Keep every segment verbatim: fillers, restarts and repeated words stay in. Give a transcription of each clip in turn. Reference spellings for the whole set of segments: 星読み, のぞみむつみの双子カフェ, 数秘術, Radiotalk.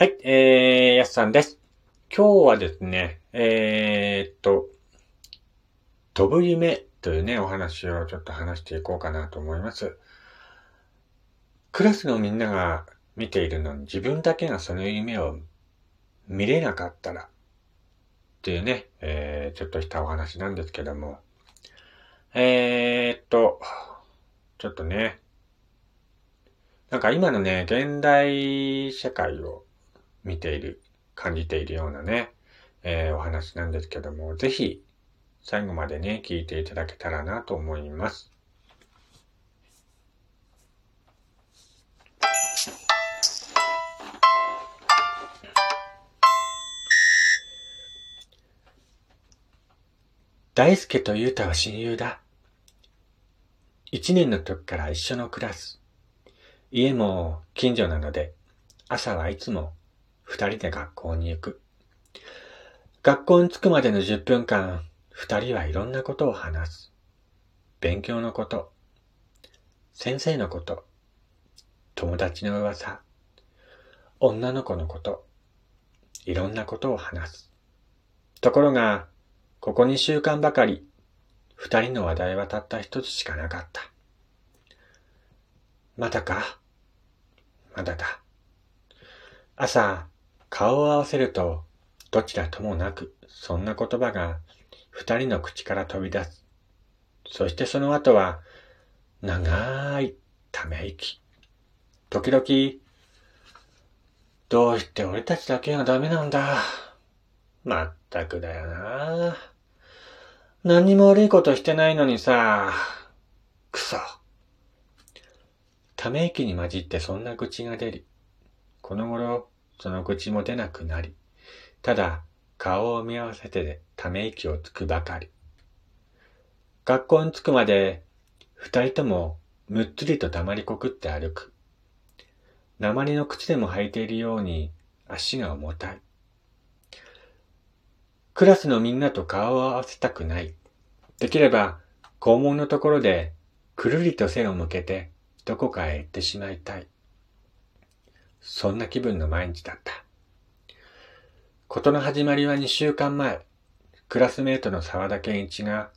はい、えー、やすさんです。今日はですね、えー、っと、飛ぶ夢というね、お話をちょっと話していこうかなと思います。クラスのみんなが見ているのに自分だけがその夢を見れなかったらっていうね、えー、ちょっとしたお話なんですけども、えー、っと、ちょっとね、なんか今のね、現代社会を見ている、感じているようなね、えー、お話なんですけども、ぜひ最後までね、聞いていただけたらなと思います。大輔と優太は親友だ。一年の時から一緒のクラス。家も近所なので、朝はいつも二人で学校に行く。学校に着くまでのじゅっぷんかん、二人はいろんなことを話す。勉強のこと、先生のこと、友達の噂、女の子のこと、いろんなことを話す。ところが、ここにしゅうかんばかり、二人の話題はたった一つしかなかった。まだか？まだだ。朝、顔を合わせると、どちらともなく、そんな言葉が二人の口から飛び出す。そしてその後は、長いため息。時々、どうして俺たちだけがダメなんだ。まったくだよな。何にも悪いことしてないのにさ。くそ。ため息に混じってそんな口が出る。この頃、その口も出なくなり、ただ顔を見合わせてため息をつくばかり。学校に着くまで、二人ともむっつりと黙りこくって歩く。鉛の靴でも履いているように足が重たい。クラスのみんなと顔を合わせたくない。できれば、校門のところでくるりと背を向けてどこかへ行ってしまいたい。そんな気分の毎日だった。事の始まりはにしゅうかんまえ、クラスメートの沢田健一が、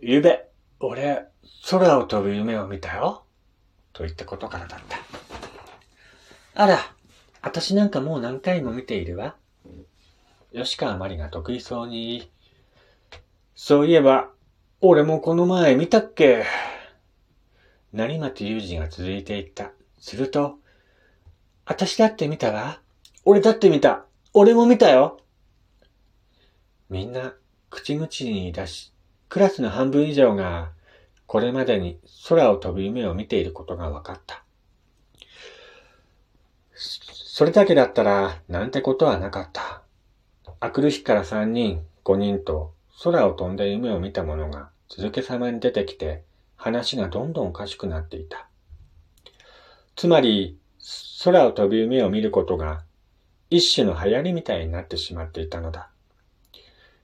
ゆうべ、俺、空を飛ぶ夢を見たよ、と言ったことからだった。あら、私なんかもう何回も見ているわ。吉川まりが得意そうに、そういえば、俺もこの前見たっけ。成松雄二が続いていった。すると、私だって見たわ。俺だって見た。俺も見たよ。みんな口々に出し、クラスの半分以上がこれまでに空を飛ぶ夢を見ていることが分かった。それだけだったらなんてことはなかった。あくる日からさんにん、ごにんと空を飛んで夢を見たものが続けざまに出てきて、話がどんどんおかしくなっていた。つまり、空を飛ぶ夢を見ることが一種の流行りみたいになってしまっていたのだ。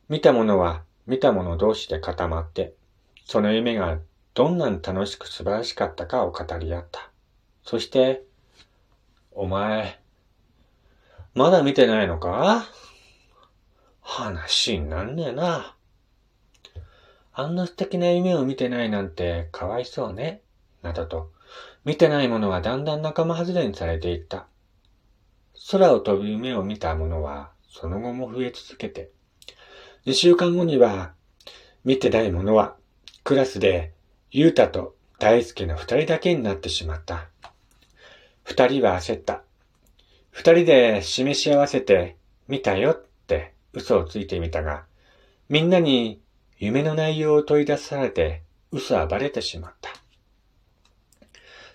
見たものは見たもの同士で固まって、その夢がどんなに楽しく素晴らしかったかを語り合った。そして、お前、まだ見てないのか？話になんねえな。あんな素敵な夢を見てないなんてかわいそうね、などと。見てないものはだんだん仲間外れにされていった。空を飛ぶ夢を見たものはその後も増え続けて、にしゅうかんごには見てないものはクラスで優太と大輔の二人だけになってしまった。二人は焦った。二人で示し合わせて見たよって嘘をついてみたが、みんなに夢の内容を問い出されて嘘はバレてしまった。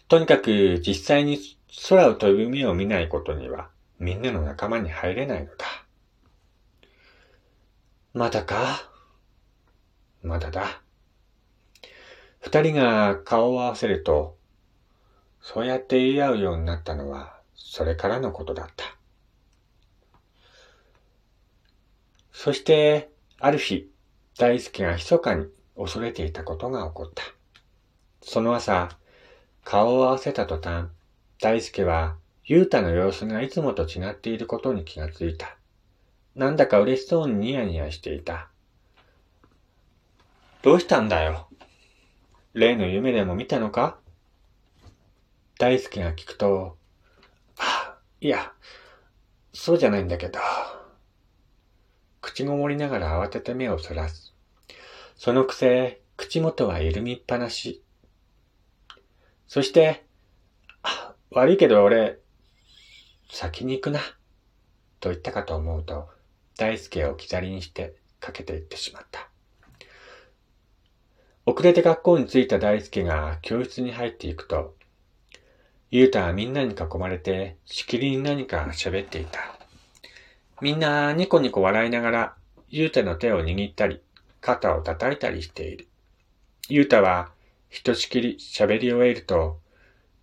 とにかく実際に空を飛ぶ夢を見ないことにはみんなの仲間に入れないのだ。まだか？まだだ。二人が顔を合わせると、そうやって言い合うようになったのはそれからのことだった。そしてある日、大輔が密かに恐れていたことが起こった。その朝、顔を合わせた途端、大輔はユウタの様子がいつもと違っていることに気がついた。なんだか嬉しそうにニヤニヤしていた。どうしたんだよ。例の夢でも見たのか？大好きが聞くと、あ、いや、そうじゃないんだけど。口ごもりながら慌てて目をそらす。そのくせ、口元は緩みっぱなし。そして、あ、悪いけど俺、先に行くな、と言ったかと思うと、大輔を置き去りにして駆けて行ってしまった。遅れて学校に着いた大輔が教室に入っていくと、ゆうたはみんなに囲まれて、しきりに何か喋っていた。みんなニコニコ笑いながら、ゆうたの手を握ったり、肩を叩いたりしている。ゆうたは、ひとしきり喋り終えると、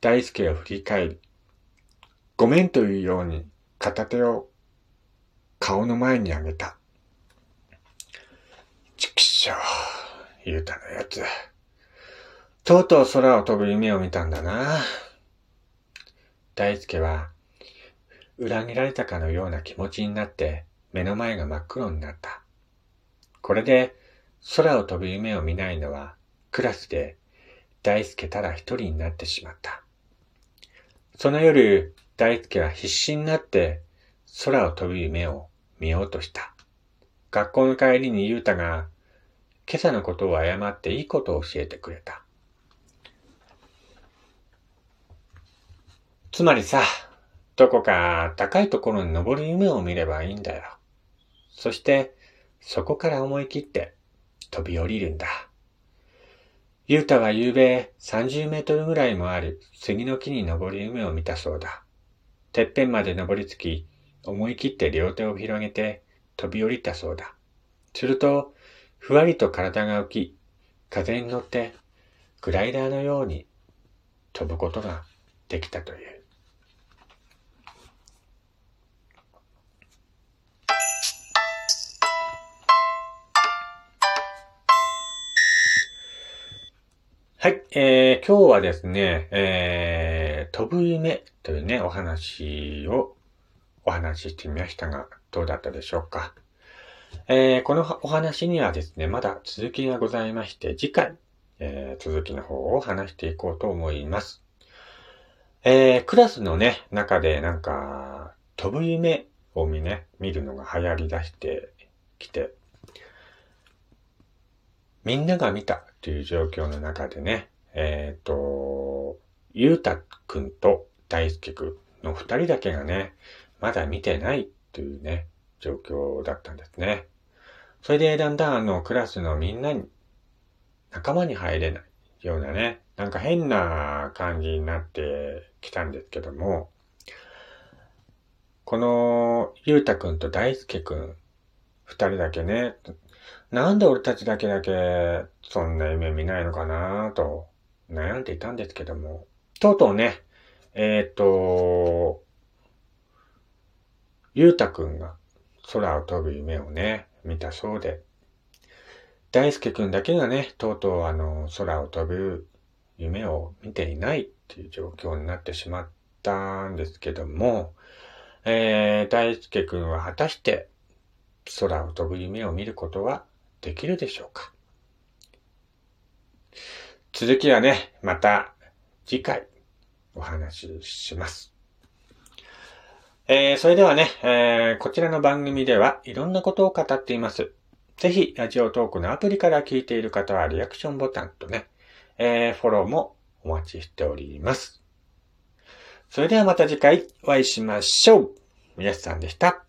大輔を振り返り、ごめんというように片手を顔の前に上げた。ちくしょう、ゆうたのやつ。とうとう空を飛ぶ夢を見たんだな。大輔は、裏切られたかのような気持ちになって、目の前が真っ黒になった。これで、空を飛ぶ夢を見ないのは、クラスで、大輔ただ一人になってしまった。その夜、大輔は必死になって、空を飛ぶ夢を見ようとした。学校の帰りにゆうたが、今朝のことを謝っていいことを教えてくれた。つまりさ、どこか高いところに登る夢を見ればいいんだよ。そして、そこから思い切って飛び降りるんだ。ゆうたはゆうべさんじゅうメートルぐらいもある杉の木に登る夢を見たそうだ。てっぺんまで登りつき、思い切って両手を広げて飛び降りたそうだ。すると、ふわりと体が浮き、風に乗ってグライダーのように飛ぶことができたという。はい、えー、今日はですね、えー、飛ぶ夢というね、お話をお話ししてみましたが、どうだったでしょうか。えー、このお話にはですね、まだ続きがございまして、次回、えー、続きの方を話していこうと思います。えー、クラスのね、中でなんか、飛ぶ夢を見ね、見るのが流行り出してきて、みんなが見たという状況の中でね、えっと、ゆうたくんと大輔くんの二人だけがね、まだ見てないというね、状況だったんですね。それでだんだんあのクラスのみんなに、仲間に入れないようなね、なんか変な感じになってきたんですけども、このゆうたくんと大輔くん二人だけね、なんで俺たちだけだけそんな夢見ないのかなぁと悩んでいたんですけども、とうとうね、えっと、ゆうたくんが空を飛ぶ夢をね、見たそうで、大輔くんだけがね、とうとうあの空を飛ぶ夢を見ていないっていう状況になってしまったんですけども、えー、大輔くんは果たして空を飛ぶ夢を見ることはできるでしょうか。続きはね、また次回お話しします。えー、それではね、えー、こちらの番組ではいろんなことを語っています。ぜひラジオトークのアプリから聞いている方はリアクションボタンとね、えー、フォローもお待ちしております。それではまた次回お会いしましょう。みなしさんでした。